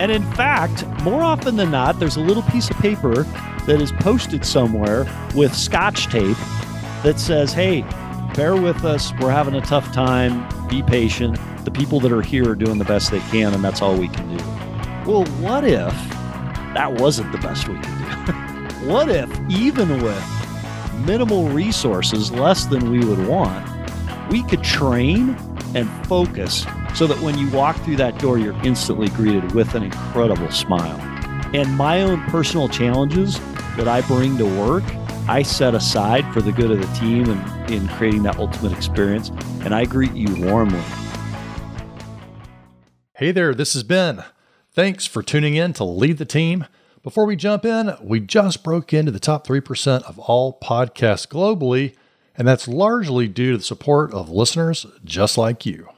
And in fact, more often than not, there's a little piece of paper that is posted somewhere with scotch tape that says, hey, bear with us. We're having a tough time. Be patient. The people that are here are doing the best they can, and that's all we can do. Well, what if that wasn't the best we could do? What if, even with minimal resources, less than we would want, we could train and focus so that when you walk through that door, you're instantly greeted with an incredible smile? And my own personal challenges that I bring to work, I set aside for the good of the team and in creating that ultimate experience. And I greet you warmly. Hey there, this is Ben. Thanks for tuning in to Lead the Team. Before we jump in, we just broke into the top 3% of all podcasts globally, and that's largely due to the support of listeners just like you.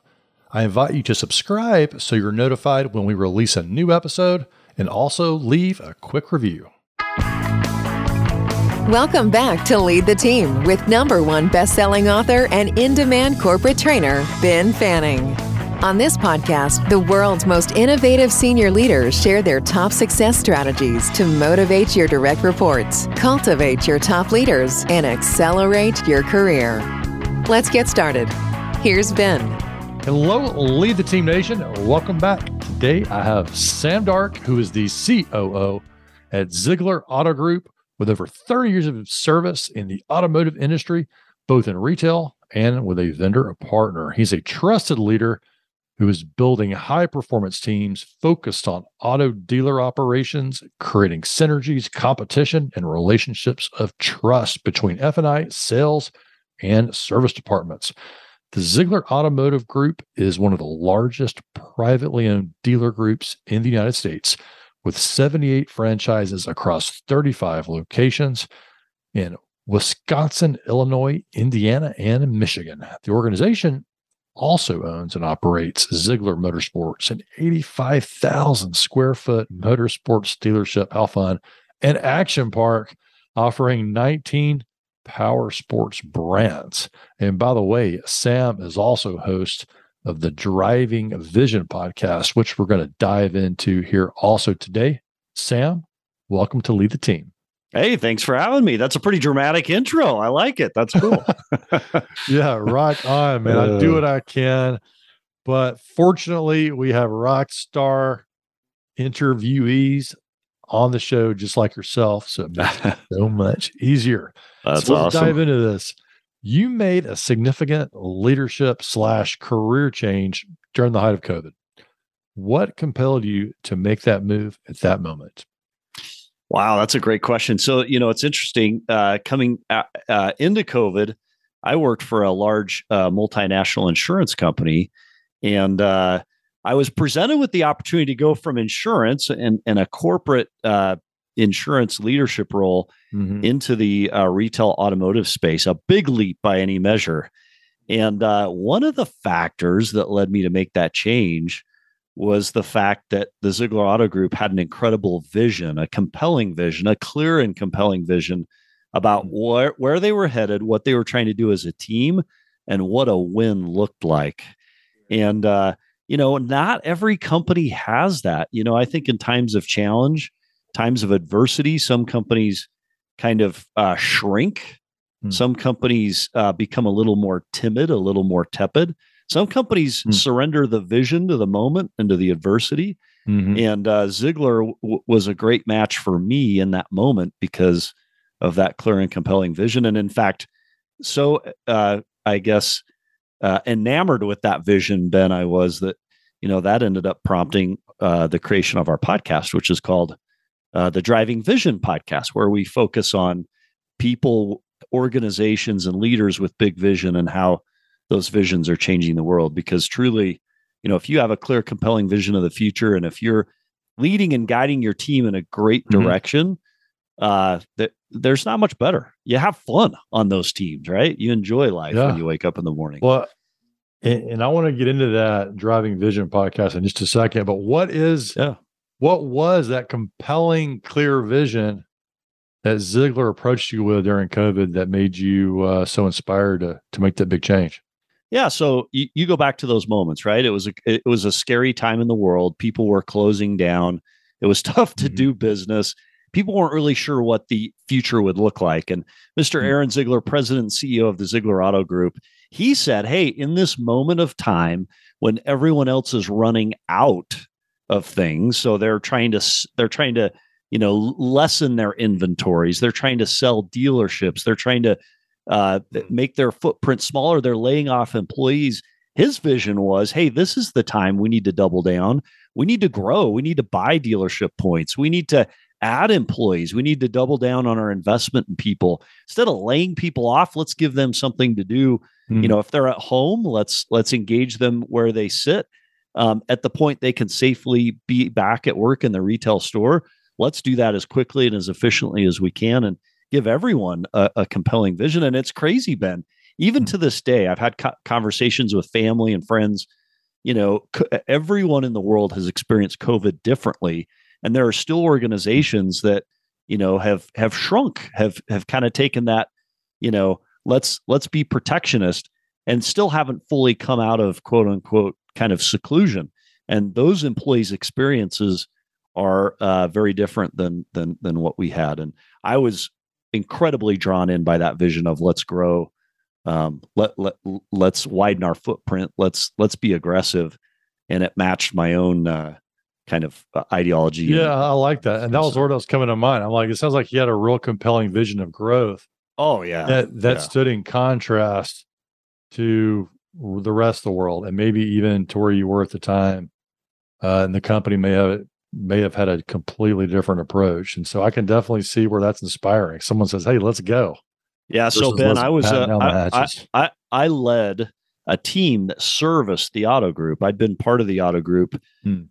I invite you to subscribe so you're notified when we release a new episode, and also leave a quick review. Welcome back to Lead the Team with #1 best-selling author and in-demand corporate trainer, Ben Fanning. On this podcast, the world's most innovative senior leaders share their top success strategies to motivate your direct reports, cultivate your top leaders, and accelerate your career. Let's get started. Here's Ben. Hello, Lead the Team Nation. Welcome back. Today, I have Sam D'Arc, who is the COO at Ziegler Auto Group with over 30 years of service in the automotive industry, both in retail and with a vendor or partner. He's a trusted leader who is building high-performance teams focused on auto dealer operations, creating synergies, competition, and relationships of trust between F&I, sales, and service departments. The Ziegler Automotive Group is one of the largest privately owned dealer groups in the United States, with 78 franchises across 35 locations in Wisconsin, Illinois, Indiana, and Michigan. The organization also owns and operates Ziegler Motorsports, an 85,000 square foot motorsports dealership, how fun, and action park offering 19 power sports brands. And by the way, Sam is also host of the Driving Vision Podcast, which we're going to dive into here also today. Sam, welcome to Lead the Team. Hey, thanks for having me. That's a pretty dramatic intro. I like it. That's cool. Yeah, rock on, man. I do what I can. But fortunately, we have rock star interviewees on the show, just like yourself. So it makes it so much easier. That's so awesome. Let's dive into this. You made a significant leadership/career change during the height of COVID. What compelled you to make that move at that moment? Wow, that's a great question. So, you know, it's interesting. Coming into COVID, I worked for a large multinational insurance company, and I was presented with the opportunity to go from insurance and a corporate insurance leadership role into the retail automotive space, a big leap by any measure. And one of the factors that led me to make that change was the fact that the Ziegler Auto Group had an incredible vision, a compelling vision, a clear and compelling vision about where they were headed, what they were trying to do as a team, and what a win looked like. And, you know, not every company has that. You know, I think in times of challenge, times of adversity, some companies kind of shrink. Some companies become a little more timid, a little more tepid. Some companies surrender the vision to the moment and to the adversity. And Ziegler was a great match for me in that moment because of that clear and compelling vision. And in fact, so enamored with that vision, Ben, I was that, you know, that ended up prompting the creation of our podcast, which is called the Driving Vision Podcast, where we focus on people, organizations, and leaders with big vision and how those visions are changing the world. Because truly, you know, if you have a clear, compelling vision of the future, and if you're leading and guiding your team in a great direction, there's not much better. You have fun on those teams, right? You enjoy life when you wake up in the morning. Well, and I want to get into that Driving Vision Podcast in just a second, but what was that compelling, clear vision that Ziegler approached you with during COVID that made you so inspired to make that big change? Yeah. So you go back to those moments, right? It was a scary time in the world. People were closing down. It was tough to do business. People weren't really sure what the future would look like. And Mr. Aaron Ziegler, president and CEO of the Ziegler Auto Group, he said, hey, in this moment of time when everyone else is running out of things, so they're trying to, you know, lessen their inventories. They're trying to sell dealerships. They're trying to make their footprint smaller. They're laying off employees. His vision was, hey, this is the time we need to double down. We need to grow. We need to buy dealership points. We need to add employees. We need to double down on our investment in people. Instead of laying people off, let's give them something to do. Mm-hmm. You know, if they're at home, let's engage them where they sit. At the point they can safely be back at work in the retail store, let's do that as quickly and as efficiently as we can and give everyone a compelling vision. And it's crazy, Ben. Even to this day, I've had conversations with family and friends. You know, everyone in the world has experienced COVID differently. And there are still organizations that, you know, have shrunk, have kind of taken that, you know, let's be protectionist, and still haven't fully come out of quote unquote kind of seclusion. And those employees' experiences are very different than what we had. And I was incredibly drawn in by that vision of let's grow, let's widen our footprint, let's be aggressive. And it matched my own kind of ideology. Yeah, I like that. And that was what was coming to mind. I'm like, it sounds like he had a real compelling vision of growth. Oh yeah. That stood in contrast to the rest of the world, and maybe even to where you were at the time. And the company may have had a completely different approach. And so I can definitely see where that's inspiring. Someone says, hey, let's go. Yeah. So Ben, I was, I led a team that serviced the auto group. I'd been part of the auto group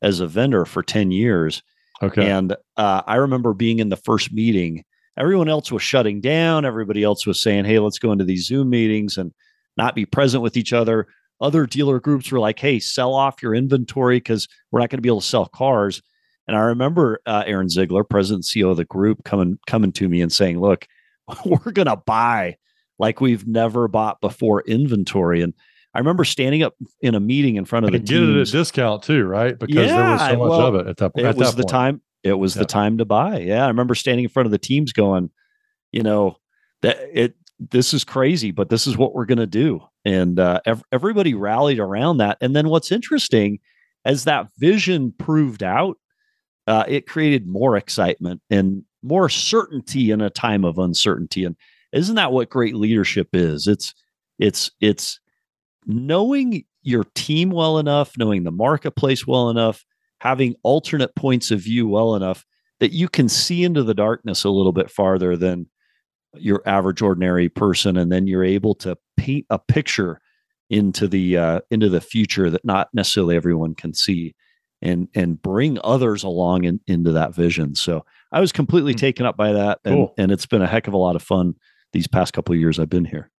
as a vendor for 10 years. Okay. And I remember being in the first meeting, everyone else was shutting down. Everybody else was saying, hey, let's go into these Zoom meetings and not be present with each other. Other dealer groups were like, hey, sell off your inventory because we're not going to be able to sell cars. And I remember Aaron Ziegler, president and CEO of the group, coming to me and saying, look, we're going to buy like we've never bought before inventory. And I remember standing up in a meeting in front of the teams. Get it at a discount too, right? Because there was so much of it at that point. It was the time to buy. Yeah. I remember standing in front of the teams going, you know, this is crazy, but this is what we're going to do. And everybody rallied around that. And then what's interesting, as that vision proved out, it created more excitement and more certainty in a time of uncertainty. And isn't that what great leadership is? It's knowing your team well enough, knowing the marketplace well enough, having alternate points of view well enough that you can see into the darkness a little bit farther than your average ordinary person, and then you're able to paint a picture into the future that not necessarily everyone can see, and bring others along into that vision. So I was completely taken up by that, and, cool. And it's been a heck of a lot of fun these past couple of years I've been here.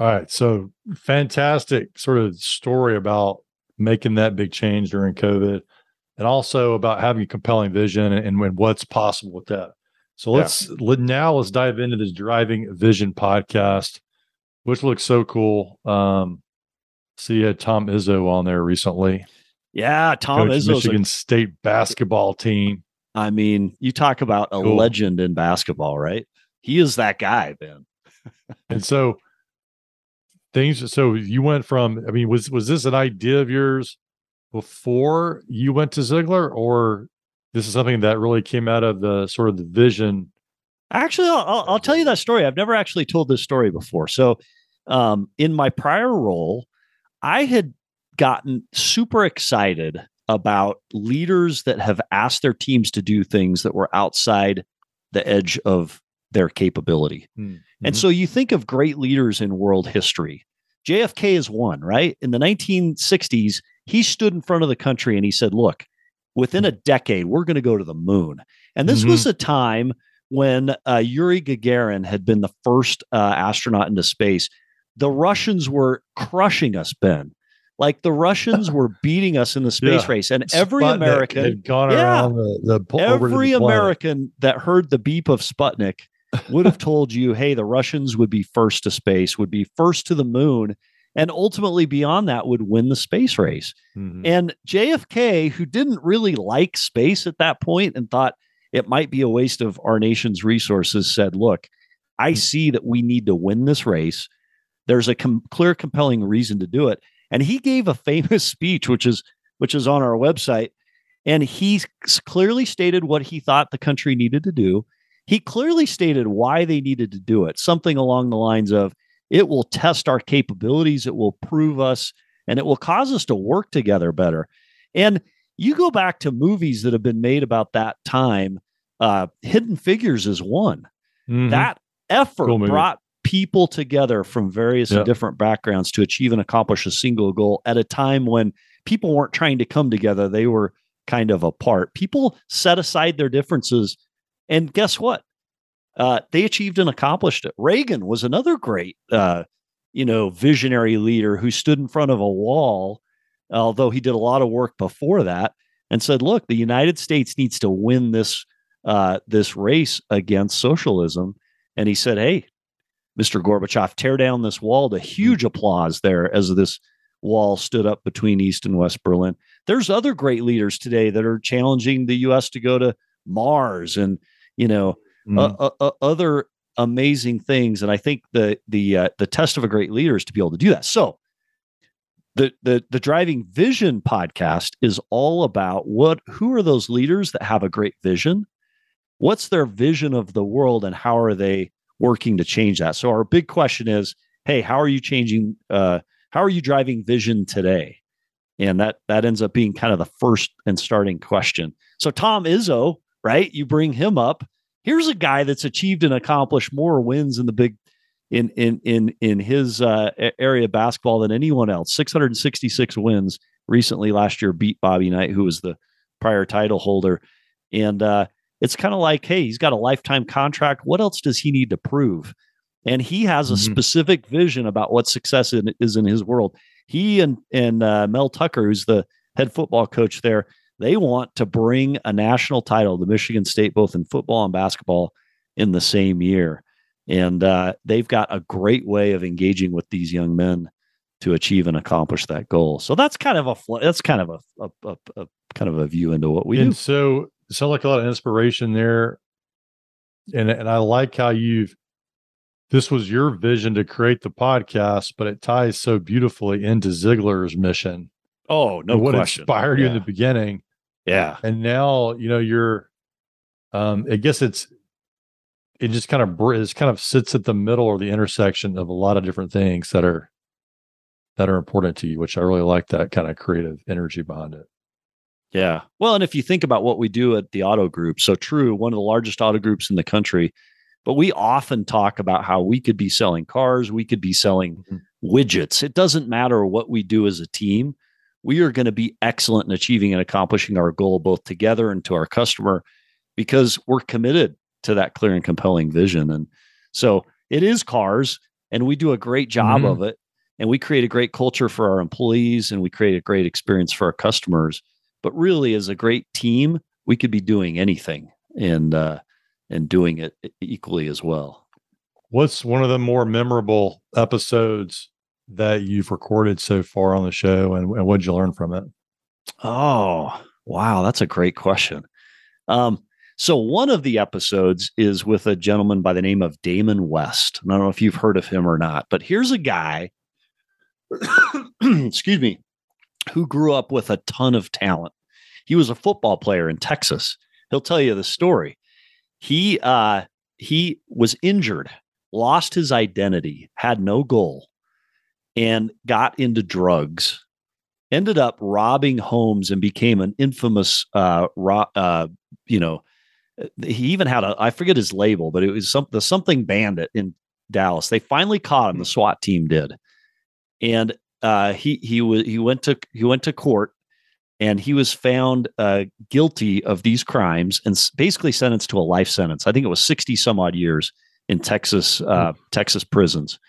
All right, so fantastic sort of story about making that big change during COVID, and also about having a compelling vision and what's possible with that. So let's dive into this Driving Vision podcast, which looks so cool. So you had Tom Izzo on there recently. Yeah, Tom Izzo, Michigan State basketball team. I mean, you talk about a legend in basketball, right? He is that guy, Ben. And so you went from, I mean, was this an idea of yours before you went to Ziegler, or this is something that really came out of the sort of the vision? Actually, I'll tell you that story. I've never actually told this story before. So in my prior role, I had gotten super excited about leaders that have asked their teams to do things that were outside the edge of their capability. Mm-hmm. And so you think of great leaders in world history. JFK is one, right? In the 1960s, he stood in front of the country and he said, look, within a decade, we're going to go to the moon. And this was a time when Yuri Gagarin had been the first astronaut into space. The Russians were crushing us, Ben. Like the Russians were beating us in the space race. And every Sputnik American had gone around the every the American that heard the beep of Sputnik would have told you, hey, the Russians would be first to space, would be first to the moon. and ultimately beyond that would win the space race. Mm-hmm. And JFK, who didn't really like space at that point and thought it might be a waste of our nation's resources, said, look, I see that we need to win this race. There's a clear, compelling reason to do it. And he gave a famous speech, which is on our website. And he clearly stated what he thought the country needed to do. He clearly stated why they needed to do it. Something along the lines of, it will test our capabilities, it will prove us, and it will cause us to work together better. And you go back to movies that have been made about that time, Hidden Figures is one. Mm-hmm. That effort brought people together from various and different backgrounds to achieve and accomplish a single goal at a time when people weren't trying to come together. They were kind of apart. People set aside their differences. And guess what? They achieved and accomplished it. Reagan was another great, visionary leader who stood in front of a wall, although he did a lot of work before that, and said, look, the United States needs to win this race against socialism. And he said, hey, Mr. Gorbachev, tear down this wall, to huge applause there as this wall stood up between East and West Berlin. There's other great leaders today that are challenging the U.S. to go to Mars and, other amazing things. And I think the test of a great leader is to be able to do that. So the Driving Vision podcast is all about who are those leaders that have a great vision? What's their vision of the world, and how are they working to change that? So our big question is, hey, how are you changing? How are you driving vision today? And that ends up being kind of the first and starting question. So Tom Izzo, right? You bring him up. Here's a guy that's achieved and accomplished more wins in the big in his area of basketball than anyone else. 666 wins recently last year, beat Bobby Knight, who was the prior title holder. And it's kind of like, hey, he's got a lifetime contract. What else does he need to prove? And he has a specific vision about what success is in his world. He and Mel Tucker, who's the head football coach there, they want to bring a national title to Michigan State, both in football and basketball, in the same year. And they've got a great way of engaging with these young men to achieve and accomplish that goal. So that's kind of a view into what we do. And so it sounds like a lot of inspiration there. And I like how this was your vision to create the podcast, but it ties so beautifully into Ziegler's mission. Oh, no question. What inspired you in the beginning. Yeah. And now, you're, I guess it just kind of sits at the middle or the intersection of a lot of different things that are important to you, which I really like that kind of creative energy behind it. Yeah. Well, and if you think about what we do at the auto group, so true, one of the largest auto groups in the country, but we often talk about how we could be selling cars, we could be selling widgets. It doesn't matter what we do as a team. We are going to be excellent in achieving and accomplishing our goal, both together and to our customer, because we're committed to that clear and compelling vision. And so it is cars, and we do a great job of it. And we create a great culture for our employees, and we create a great experience for our customers. But really, as a great team, we could be doing anything and doing it equally as well. What's one of the more memorable episodes that you've recorded so far on the show, and what'd you learn from it? Oh, wow. That's a great question. So one of the episodes is with a gentleman by the name of Damon West. And I don't know if you've heard of him or not, but here's a guy, excuse me, who grew up with a ton of talent. He was a football player in Texas. He'll tell you the story. He was injured, lost his identity, had no goal, and got into drugs, ended up robbing homes, and became an infamous, he even had I forget his label, but it was the something bandit in Dallas. They finally caught him. The SWAT team did. And he went to court, and he was found guilty of these crimes and basically sentenced to a life sentence. I think it was 60 some odd years in Texas prisons,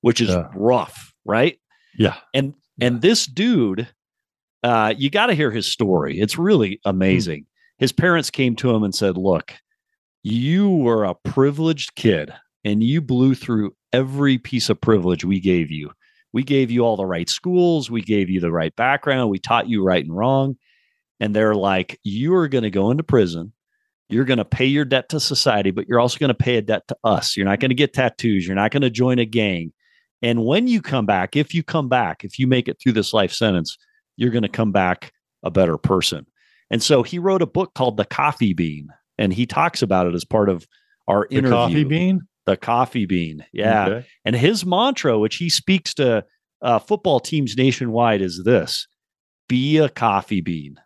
which is rough. Right? Yeah. And this dude, you got to hear his story. It's really amazing. His parents came to him and said, look, you were a privileged kid and you blew through every piece of privilege we gave you. We gave you all the right schools. We gave you the right background. We taught you right and wrong. And they're like, you are going to go into prison. You're going to pay your debt to society, but you're also going to pay a debt to us. You're not going to get tattoos. You're not going to join a gang. And when you come back, if you make it through this life sentence, you're going to come back a better person. And so he wrote a book called The Coffee Bean, and he talks about it as part of our interview. The Coffee Bean? The Coffee Bean. Yeah. Okay. And his mantra, which he speaks to football teams nationwide, is this: be a coffee bean.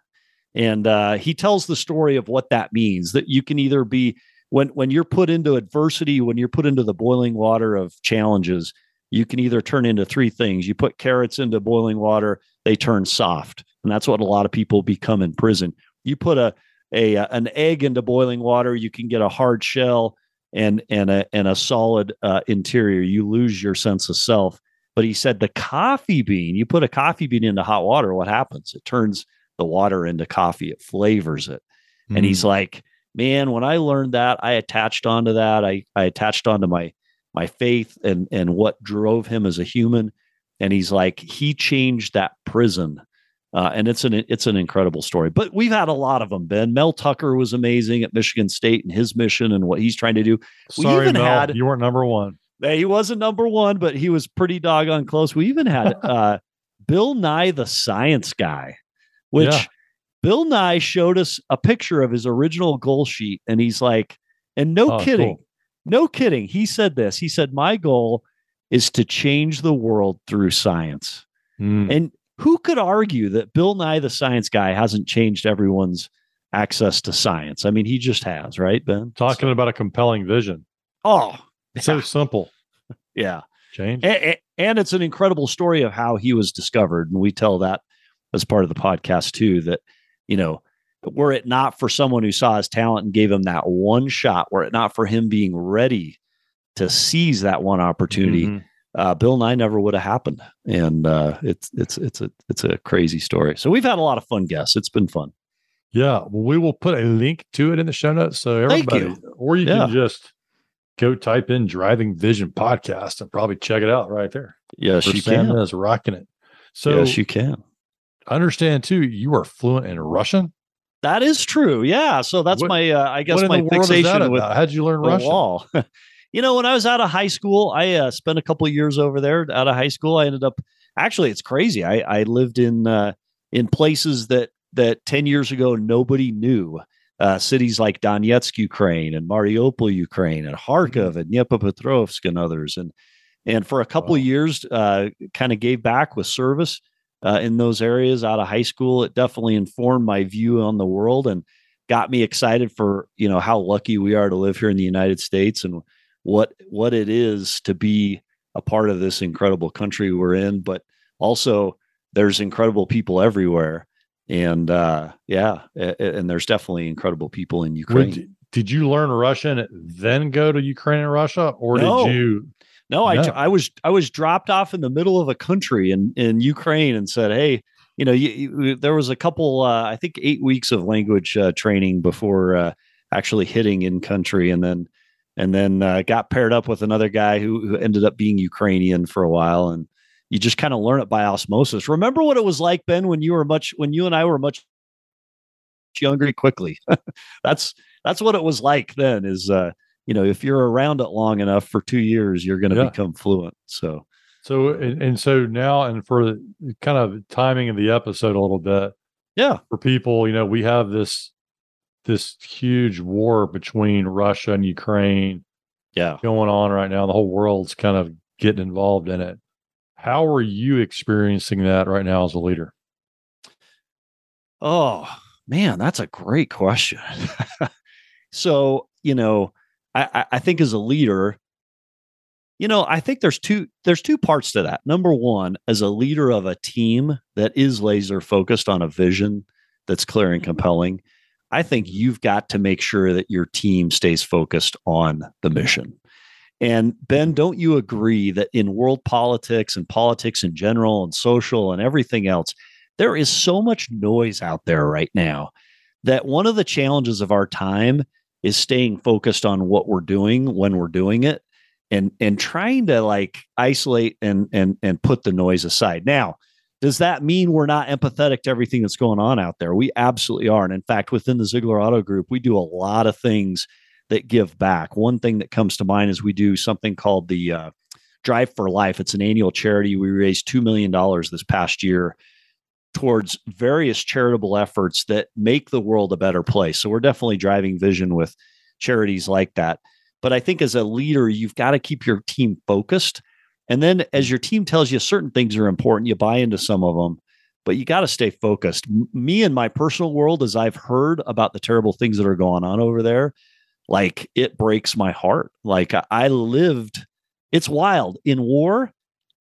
And he tells the story of what that means, that you can either be, when you're put into adversity, when you're put into the boiling water of challenges, you can either turn into three things. You put carrots into boiling water, they turn soft. And that's what a lot of people become in prison. You put an egg into boiling water, you can get a hard shell and a solid interior. You lose your sense of self. But he said the coffee bean, you put a coffee bean into hot water, what happens? It turns the water into coffee. It flavors it. Mm. And he's like, man, when I learned that, I attached onto that. I attached onto my faith and what drove him as a human. And he's like, he changed that prison. And it's an incredible story, but we've had a lot of them, Ben. Mel Tucker was amazing at Michigan State and his mission and what he's trying to do. Sorry, we even had, you weren't number one. He wasn't number one, but he was pretty doggone close. We even had Bill Nye, the science guy, which Bill Nye showed us a picture of his original goal sheet. And he's like, and no kidding. He said this. He said, my goal is to change the world through science. Mm. And who could argue that Bill Nye, the science guy, hasn't changed everyone's access to science? I mean, he just has, right, Ben? Talking about a compelling vision. Oh, it's so simple. Yeah. Change. And it's an incredible story of how he was discovered. And we tell that as part of the podcast too, that, you know, were it not for someone who saw his talent and gave him that one shot, were it not for him being ready to seize that one opportunity, mm-hmm. Bill Nye never would have happened. And it's a crazy story. So we've had a lot of fun guests. It's been fun. Yeah. Well, we will put a link to it in the show notes. So everybody, you can just go type in Driving Vision Podcast and probably check it out right there. Yes, you can. Sam is rocking it. So yes, you can. I understand too, you are fluent in Russian. That is true. Yeah. So that's my fixation with how'd you learn Russian? Wall. You know, when I was out of high school, I spent a couple of years over there out of high school. I ended up, actually, it's crazy. I lived in places that 10 years ago, nobody knew, cities like Donetsk, Ukraine, and Mariupol, Ukraine, and Kharkiv, and Petrovsk, and others. And for a couple of years, kind of gave back with service in those areas out of high school. It definitely informed my view on the world and got me excited for, you know, how lucky we are to live here in the United States and what it is to be a part of this incredible country we're in, but also there's incredible people everywhere. And and there's definitely incredible people in Ukraine. Did you learn Russian then go to Ukraine and Russia, or did you? No, I was dropped off in the middle of a country in Ukraine and said, hey, you know, there was a couple, I think 8 weeks of language training before actually hitting in country. And then got paired up with another guy who ended up being Ukrainian for a while. And you just kind of learn it by osmosis. Remember what it was like, Ben, when you and I were much younger quickly. That's what it was like then is, you know, if you're around it long enough for 2 years, you're going to become fluent. So now, and for the kind of timing of the episode a little bit. Yeah. For people, you know, we have this huge war between Russia and Ukraine going on right now. The whole world's kind of getting involved in it. How are you experiencing that right now as a leader? Oh, man, that's a great question. So, you know, I think as a leader, you know, I think there's two parts to that. Number one, as a leader of a team that is laser focused on a vision that's clear and compelling, I think you've got to make sure that your team stays focused on the mission. And Ben, don't you agree that in world politics and politics in general and social and everything else, there is so much noise out there right now that one of the challenges of our time is staying focused on what we're doing when we're doing it and trying to like isolate and put the noise aside. Now, does that mean we're not empathetic to everything that's going on out there? We absolutely are. And in fact, within the Ziegler Auto Group, we do a lot of things that give back. One thing that comes to mind is we do something called the Drive for Life. It's an annual charity. We raised $2 million this past year towards various charitable efforts that make the world a better place. So we're definitely driving vision with charities like that. But I think as a leader, you've got to keep your team focused. And then as your team tells you certain things are important, you buy into some of them, but you got to stay focused. Me and my personal world, as I've heard about the terrible things that are going on over there, like it breaks my heart. Like I lived, it's wild. In war,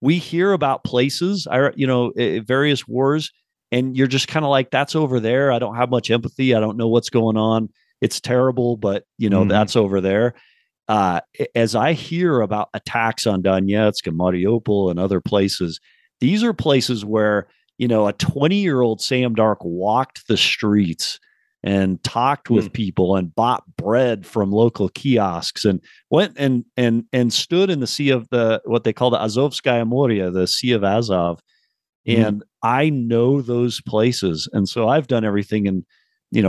we hear about places, various wars, and you're just kind of like, that's over there. I don't have much empathy. I don't know what's going on. It's terrible, but that's over there. As I hear about attacks on Donetsk and Mariupol and other places, these are places where, a 20-year-old Sam D'Arc walked the streets and talked with people and bought bread from local kiosks and went and stood in the sea of what they call the Azovskoe More, the Sea of Azov. And I know those places. And so I've done everything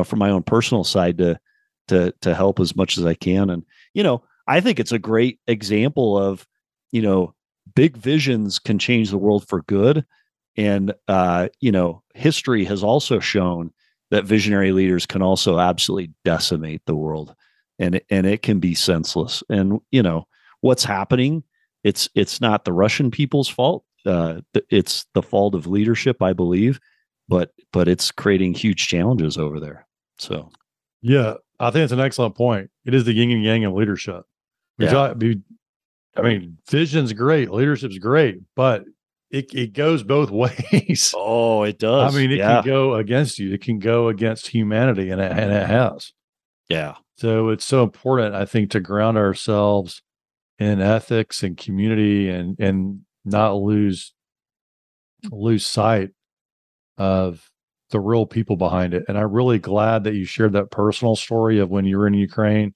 from my own personal side to help as much as I can. And, I think it's a great example of, big visions can change the world for good. And, history has also shown that visionary leaders can also absolutely decimate the world, and it can be senseless. And, what's happening, it's not the Russian people's fault. It's the fault of leadership, I believe, but it's creating huge challenges over there. So, yeah, I think it's an excellent point. It is the yin and yang of leadership. Vision's great, leadership's great, but it goes both ways. Oh, it does. It can go against you. It can go against humanity, and it has. Yeah. So it's so important, I think, to ground ourselves in ethics and community, and not lose sight of the real people behind it. And I'm really glad that you shared that personal story of when you were in Ukraine.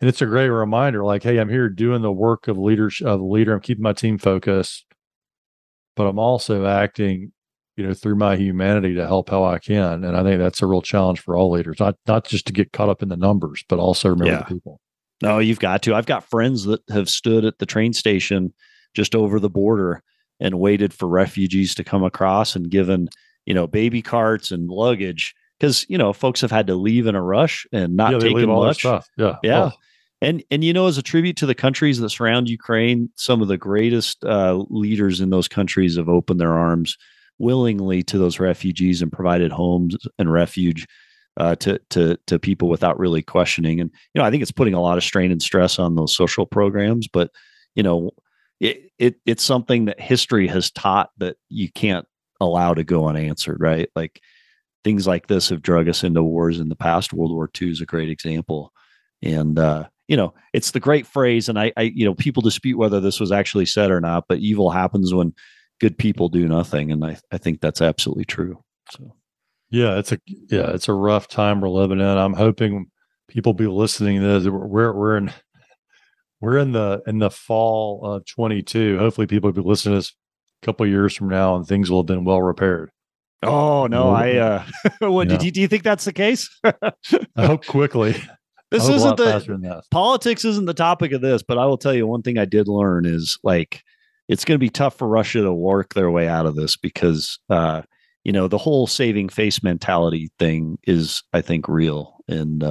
And it's a great reminder, like, hey, I'm here doing the work of leadership, of the leader. I'm keeping my team focused, but I'm also acting, through my humanity to help how I can. And I think that's a real challenge for all leaders, not just to get caught up in the numbers, but also remember the people. No, you've got to. I've got friends that have stood at the train station just over the border and waited for refugees to come across and given, baby carts and luggage, because, folks have had to leave in a rush and not taking much. Stuff. Yeah. Yeah. Oh. And as a tribute to the countries that surround Ukraine, some of the greatest leaders in those countries have opened their arms willingly to those refugees and provided homes and refuge to people without really questioning. And, I think it's putting a lot of strain and stress on those social programs, but, it's something that history has taught that you can't allow to go unanswered, right? Like things like this have drug us into wars in the past. World War II is a great example. And, it's the great phrase, and I people dispute whether this was actually said or not, but evil happens when good people do nothing. And I think that's absolutely true. So, yeah, it's a rough time we're living in. I'm hoping people be listening to this. We're in the fall of 22. Hopefully people will be listening to this a couple of years from now and things will have been well repaired. Oh no. Do you think that's the case? I hope quickly. This isn't politics isn't the topic of this, but I will tell you one thing I did learn is like, it's going to be tough for Russia to work their way out of this because, the whole saving face mentality thing is, I think, real. And,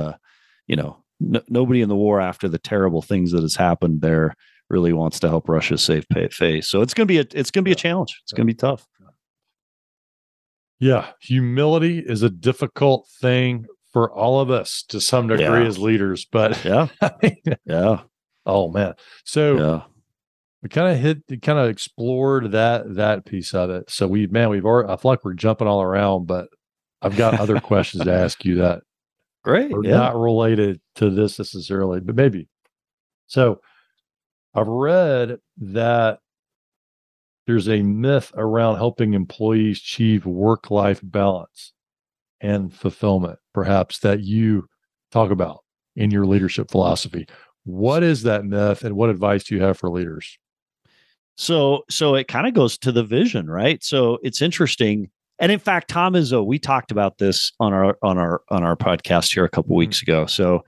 nobody in the war after the terrible things that has happened there really wants to help Russia save face. So it's going to be a challenge. It's going to be tough. Yeah. Humility is a difficult thing for all of us to some degree as leaders, but oh man. So we kind of explored that piece of it. So I feel like we're jumping all around, but I've got other questions to ask you that are not related to this necessarily, but maybe. So I've read that there's a myth around helping employees achieve work-life balance and fulfillment, perhaps, that you talk about in your leadership philosophy. What is that myth, and what advice do you have for leaders? So it kind of goes to the vision, right? So it's interesting. And in fact, Tom Izzo, we talked about this on our podcast here a couple weeks ago. So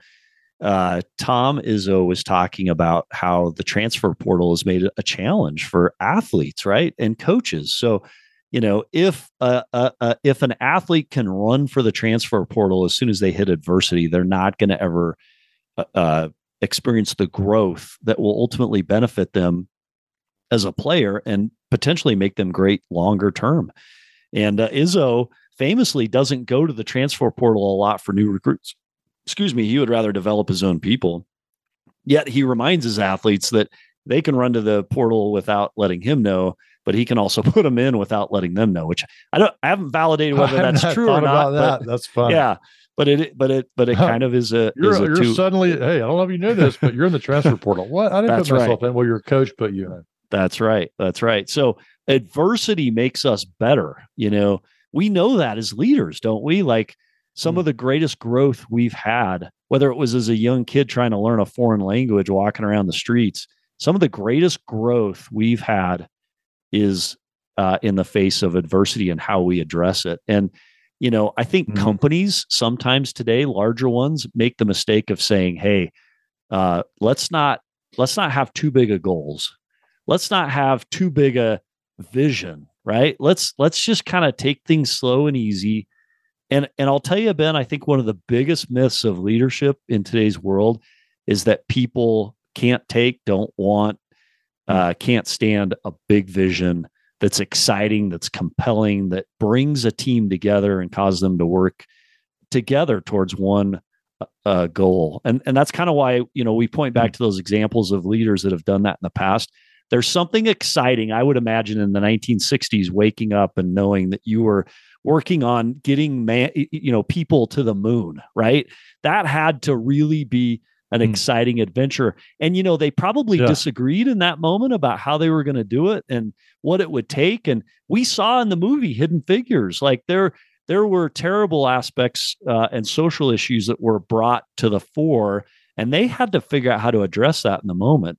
Tom Izzo was talking about how the transfer portal has made a challenge for athletes, right? And coaches. So, you know, if an athlete can run for the transfer portal, as soon as they hit adversity, they're not going to ever experience the growth that will ultimately benefit them as a player and potentially make them great longer term. And Izzo famously doesn't go to the transfer portal a lot for new recruits. Excuse me. He would rather develop his own people. Yet he reminds his athletes that they can run to the portal without letting him know, but he can also put them in without letting them know, which I haven't validated whether that's true or not. That's fun. Yeah. But it kind of is a, suddenly, hey, I don't know if you knew this, but you're in the transfer portal. What? I didn't put myself in. Well, your coach put you in. That's right. That's right. So adversity makes us better. You know, we know that as leaders, don't we? Like some of the greatest growth we've had, whether it was as a young kid trying to learn a foreign language, walking around the streets, some of the greatest growth we've had is in the face of adversity and how we address it. And, you know, I think companies sometimes today, larger ones, make the mistake of saying, hey, let's not have too big a goals. Let's not have too big a vision, right? Let's just kind of take things slow and easy. And I'll tell you, Ben, I think one of the biggest myths of leadership in today's world is that people can't take, don't want, can't stand a big vision that's exciting, that's compelling, that brings a team together and causes them to work together towards one goal. And that's kind of why, you know, we point back to those examples of leaders that have done that in the past. There's something exciting, I would imagine, in the 1960s, waking up and knowing that you were working on getting people to the moon, right? That had to really be an exciting adventure. And, you know, they probably disagreed in that moment about how they were going to do it and what it would take. And we saw in the movie Hidden Figures, like there were terrible aspects and social issues that were brought to the fore, and they had to figure out how to address that in the moment.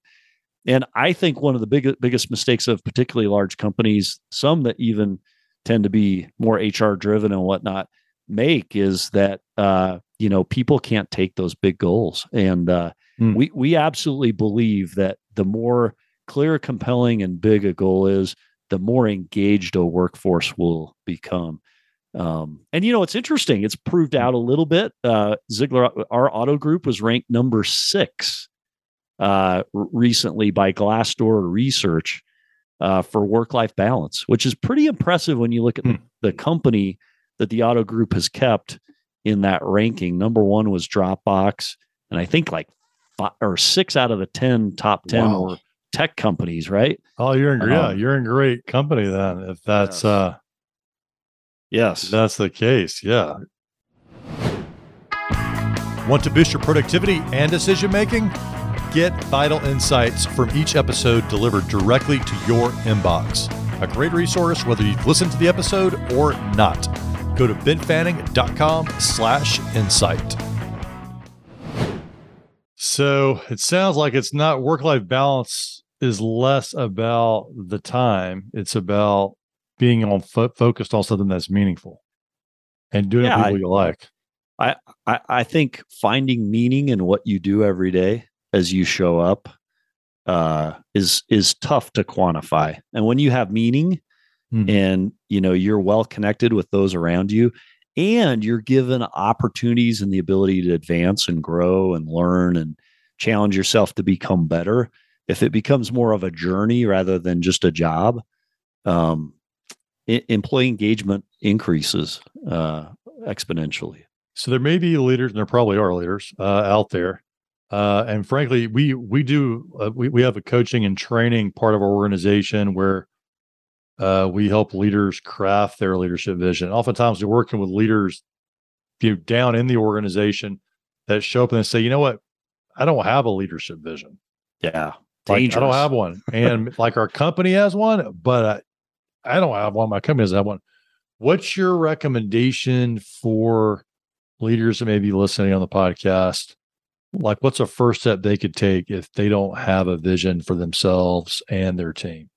And I think one of the biggest mistakes of particularly large companies, some that even tend to be more HR driven and whatnot, make is that, you know, people can't take those big goals. And we absolutely believe that the more clear, compelling, and big a goal is, the more engaged a workforce will become. And, you know, it's interesting. It's proved out a little bit. Ziegler, our auto group, was ranked number 6 recently by Glassdoor research for work-life balance, which is pretty impressive when you look at the company that the auto group has kept in that ranking. Number 1 was Dropbox. And I think like 5 or 6 out of the 10 top 10 were tech companies, right? Oh, you're in great company then. If that's, if that's the case. Yeah. Want to boost your productivity and decision-making? Get vital insights from each episode delivered directly to your inbox. A great resource, whether you've listened to the episode or not. Go to benfanning.com/insight. So it sounds like it's not work-life balance is less about the time. It's about being focused on something that's meaningful and doing what you like. I think finding meaning in what you do every day as you show up is tough to quantify. And when you have meaning and, you know, you're well connected with those around you and you're given opportunities and the ability to advance and grow and learn and challenge yourself to become better, if it becomes more of a journey rather than just a job, employee engagement increases exponentially. So there may be leaders, and there probably are leaders out there. And frankly, we have a coaching and training part of our organization where we help leaders craft their leadership vision. Oftentimes we're working with leaders down in the organization that show up and they say, you know what? I don't have a leadership vision. Yeah. Like, I don't have one. And like our company has one, but I don't have one. My company doesn't have one. What's your recommendation for leaders that may be listening on the podcast Like, what's a first step they could take if they don't have a vision for themselves and their team?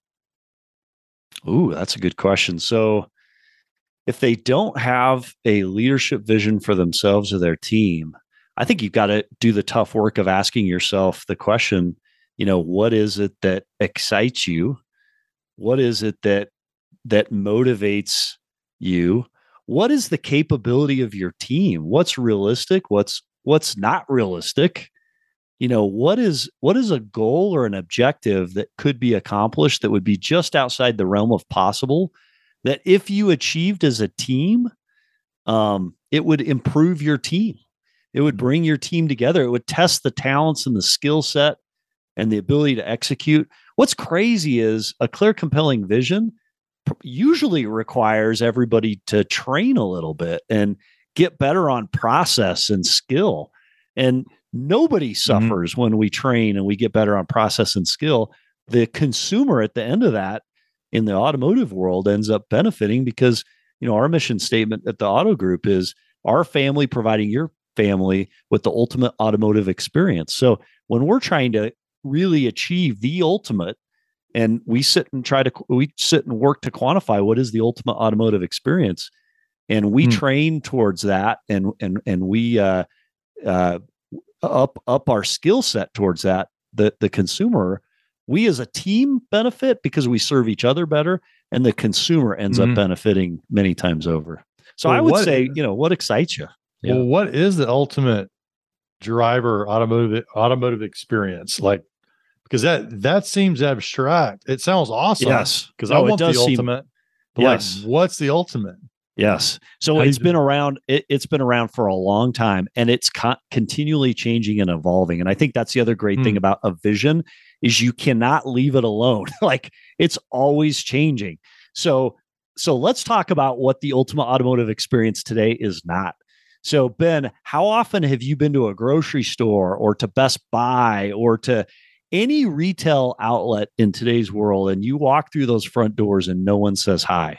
Ooh, that's a good question. So if they don't have a leadership vision for themselves or their team, I think you've got to do the tough work of asking yourself the question, you know, what is it that excites you? What is it that motivates you? What is the capability of your team? What's realistic? What's not realistic? You know, what is a goal or an objective that could be accomplished that would be just outside the realm of possible, that if you achieved as a team, it would improve your team. It would bring your team together. It would test the talents and the skill set and the ability to execute. What's crazy is a clear, compelling vision usually requires everybody to train a little bit and get better on process and skill. And nobody suffers when we train and we get better on process and skill. The consumer at the end of that in the automotive world ends up benefiting, because, you know, our mission statement at the Auto Group is our family providing your family with the ultimate automotive experience. So when we're trying to really achieve the ultimate, and we sit and work to quantify what is the ultimate automotive experience, and we train towards that, and we up our skill set towards that, the consumer, we as a team benefit because we serve each other better, and the consumer ends up benefiting many times over. So well, I would say, you know, what excites you? Yeah. Well, what is the ultimate driver automotive experience? Like, because that seems abstract. It sounds awesome. Yes. Because I want the ultimate. But yes. Like, what's the ultimate? Yes. So how it's been around for a long time, and it's continually changing and evolving. And I think that's the other great thing about a vision is you cannot leave it alone. Like, it's always changing. So let's talk about what the ultimate automotive experience today is not. So Ben, how often have you been to a grocery store or to Best Buy or to any retail outlet in today's world, and you walk through those front doors and no one says hi?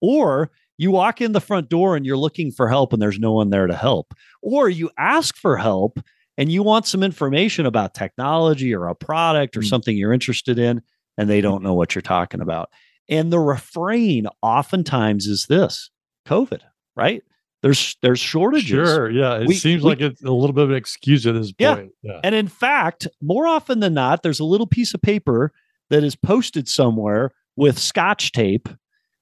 Or you walk in the front door and you're looking for help and there's no one there to help. Or you ask for help and you want some information about technology or a product or something you're interested in, and they don't know what you're talking about. And the refrain oftentimes is this: COVID, right? There's shortages. Sure, yeah. It seems like it's a little bit of an excuse at this point. Yeah. And in fact, more often than not, there's a little piece of paper that is posted somewhere with scotch tape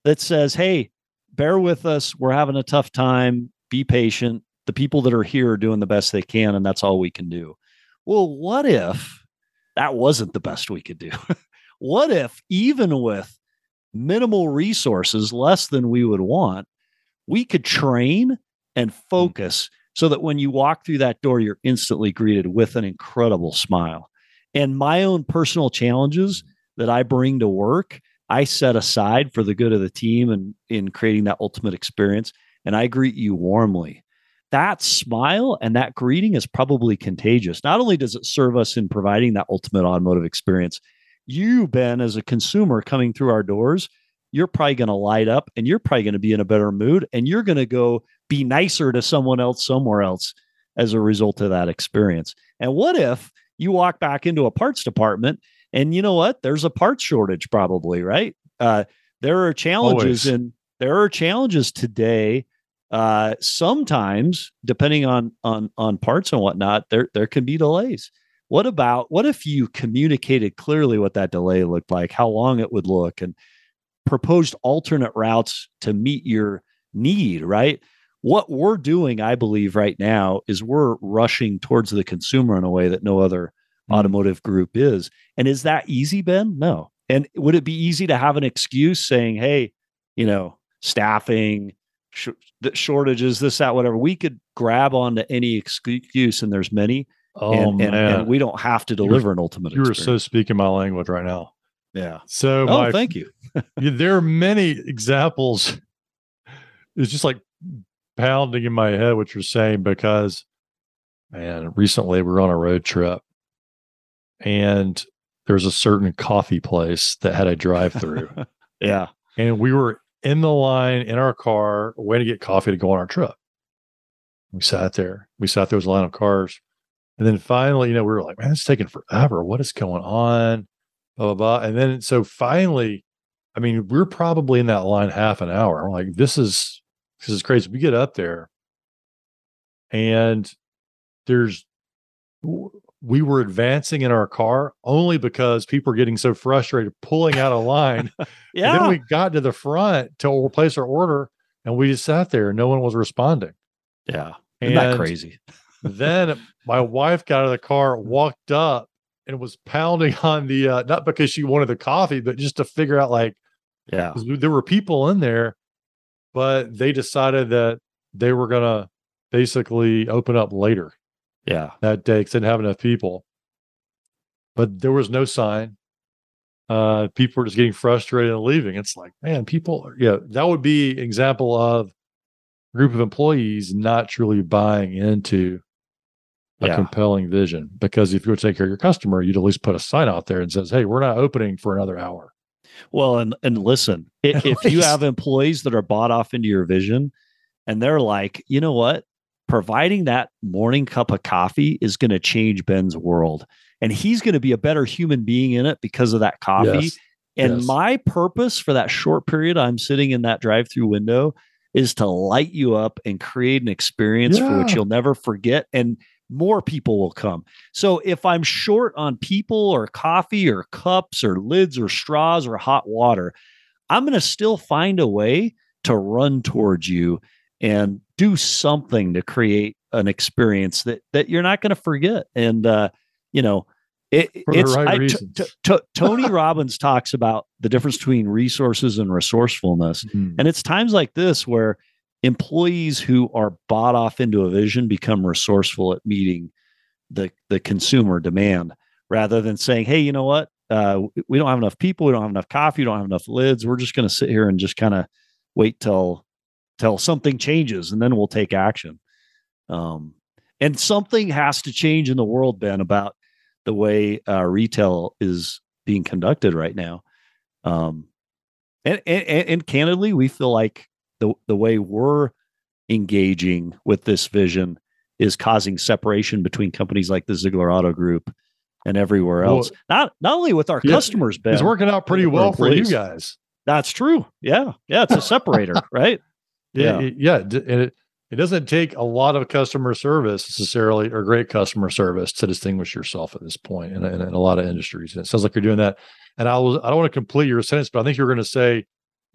that says, hey, bear with us. We're having a tough time. Be patient. The people that are here are doing the best they can, and that's all we can do. Well, what if that wasn't the best we could do? What if, even with minimal resources, less than we would want, we could train and focus so that when you walk through that door, you're instantly greeted with an incredible smile? And my own personal challenges that I bring to work, I set aside for the good of the team and in creating that ultimate experience. And I greet you warmly. That smile and that greeting is probably contagious. Not only does it serve us in providing that ultimate automotive experience, you, Ben, as a consumer coming through our doors, you're probably going to light up, and you're probably going to be in a better mood, and you're going to go be nicer to someone else somewhere else as a result of that experience. And what if you walk back into a parts department and you know what? There's a parts shortage probably, right? There are challenges and there are challenges today. Sometimes depending on parts and whatnot, there can be delays. What if you communicated clearly what that delay looked like, how long it would look, and proposed alternate routes to meet your need, right? What we're doing, I believe, right now is we're rushing towards the consumer in a way that no other automotive group is. And is that easy, Ben? No. And would it be easy to have an excuse saying, hey, you know, staffing, shortages, this, that, whatever? We could grab onto any excuse, and there's many, and we don't have to deliver an ultimate experience. You are so speaking my language right now. Yeah. So thank you. There are many examples. It's just like pounding in my head what you're saying, because, man, recently we were on a road trip and there was a certain coffee place that had a drive-through. Yeah. And we were in the line in our car waiting to get coffee to go on our trip. We sat there. There was a line of cars. And then finally, you know, we were like, man, it's taking forever. What is going on? Blah, blah, blah. And then, so finally, I mean, we're probably in that line half an hour. I'm like, this is crazy. We get up there and we were advancing in our car only because people were getting so frustrated pulling out of line. Yeah. And then we got to the front to place our order and we just sat there and no one was responding. Yeah. Isn't that crazy? Then my wife got out of the car, walked up and was pounding on the, not because she wanted the coffee, but just to figure out like, yeah, there were people in there, but they decided that they were going to basically open up later. Yeah. That day, because they didn't have enough people, but there was no sign. People were just getting frustrated and leaving. It's like, man, that would be an example of a group of employees not truly buying into a compelling vision, because if you were to take care of your customer, you'd at least put a sign out there and says, hey, we're not opening for another hour. Well, and listen, if you have employees that are bought off into your vision and they're like, you know what? Providing that morning cup of coffee is going to change Ben's world. And he's going to be a better human being in it because of that coffee. Yes. And my purpose for that short period I'm sitting in that drive-through window is to light you up and create an experience for which you'll never forget. And more people will come. So if I'm short on people or coffee or cups or lids or straws or hot water, I'm going to still find a way to run towards you and do something to create an experience that you're not going to forget. And, you know, Tony Robbins talks about the difference between resources and resourcefulness. Mm-hmm. And it's times like this where employees who are bought off into a vision become resourceful at meeting the consumer demand, rather than saying, hey, you know what? We don't have enough people. We don't have enough coffee. We don't have enough lids. We're just going to sit here and just kind of wait till something changes and then we'll take action. And something has to change in the world, Ben, about the way retail is being conducted right now. And candidly, we feel like the way we're engaging with this vision is causing separation between companies like the Ziegler Auto Group and everywhere else. Not only with our customers, Ben. It's working out pretty well for you guys. That's true. Yeah. Yeah. It's a separator, right? Yeah. It doesn't take a lot of customer service necessarily, or great customer service, to distinguish yourself at this point in a lot of industries. And it sounds like you're doing that. And I don't want to complete your sentence, but I think you're going to say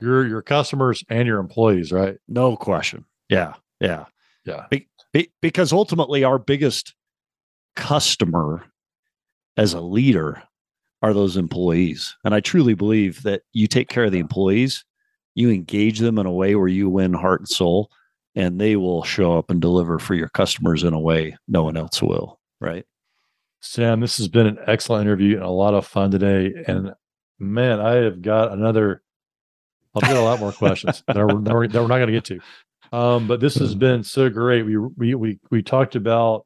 your customers and your employees, right? No question. Yeah. Yeah. Yeah. Because ultimately our biggest customer as a leader are those employees. And I truly believe that you take care of the employees, you engage them in a way where you win heart and soul, and they will show up and deliver for your customers in a way no one else will, right? Sam, this has been an excellent interview and a lot of fun today. And man, I've got a lot more questions that we're not going to get to. But this has been so great. We talked about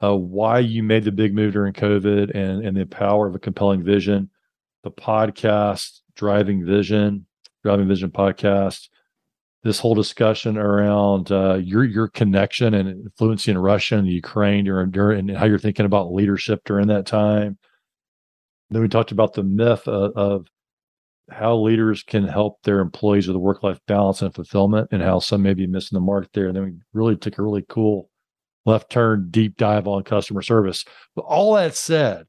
why you made the big move during COVID and the power of a compelling vision, the podcast, Driving Vision Podcast, this whole discussion around your connection and influence in Russia and Ukraine during and how you're thinking about leadership during that time. Then we talked about the myth of how leaders can help their employees with a work-life balance and fulfillment, and how some may be missing the mark there. And then we really took a really cool left turn deep dive on customer service. But all that said,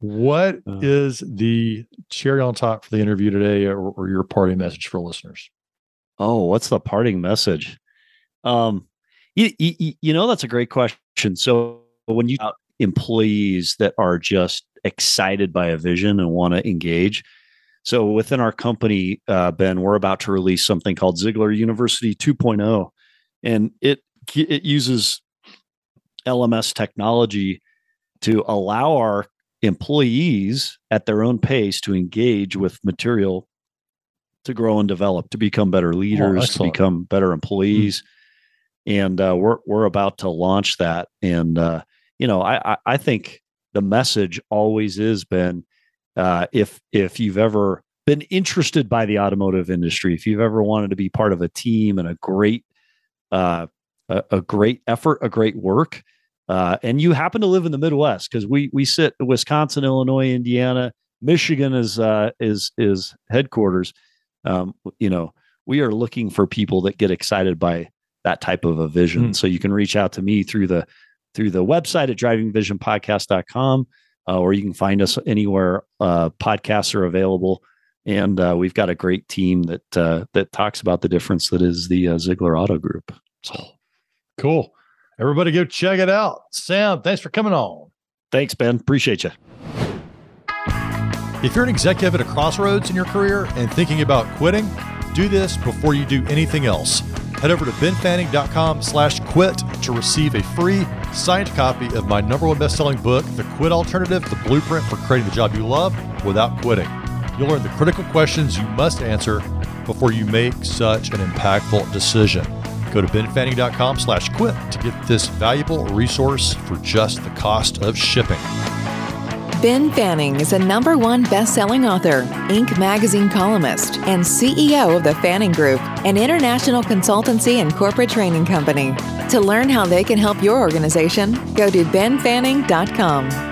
what is the cherry on top for the interview today, or your parting message for listeners? Oh, what's the parting message? You know, that's a great question. So when you talk about employees that are just excited by a vision and want to engage. So within our company, Ben, we're about to release something called Ziegler University 2.0. And it uses LMS technology to allow our employees at their own pace to engage with material, to grow and develop, to become better leaders, to become better employees. Mm-hmm. And we're about to launch that. And, you know, I think the message always is, Ben, if you've ever been interested by the automotive industry, if you've ever wanted to be part of a team and a great effort, a great work, And you happen to live in the Midwest, because we sit in Wisconsin, Illinois, Indiana, Michigan is headquarters. You know, we are looking for people that get excited by that type of a vision. So you can reach out to me through the website at drivingvisionpodcast.com, or you can find us anywhere podcasts are available. And we've got a great team that talks about the difference that is the Ziegler Auto Group. So cool. Everybody go check it out. Sam, thanks for coming on. Thanks, Ben. Appreciate you. If you're an executive at a crossroads in your career and thinking about quitting, do this before you do anything else. Head over to benfanning.com/quit to receive a free signed copy of my #1 best-selling book, The Quit Alternative, The Blueprint for Creating the Job You Love Without Quitting. You'll learn the critical questions you must answer before you make such an impactful decision. Go to benfanning.com/quit to get this valuable resource for just the cost of shipping. Ben Fanning is a #1 best-selling author, Inc. magazine columnist, and CEO of the Fanning Group, an international consultancy and corporate training company. To learn how they can help your organization, go to benfanning.com.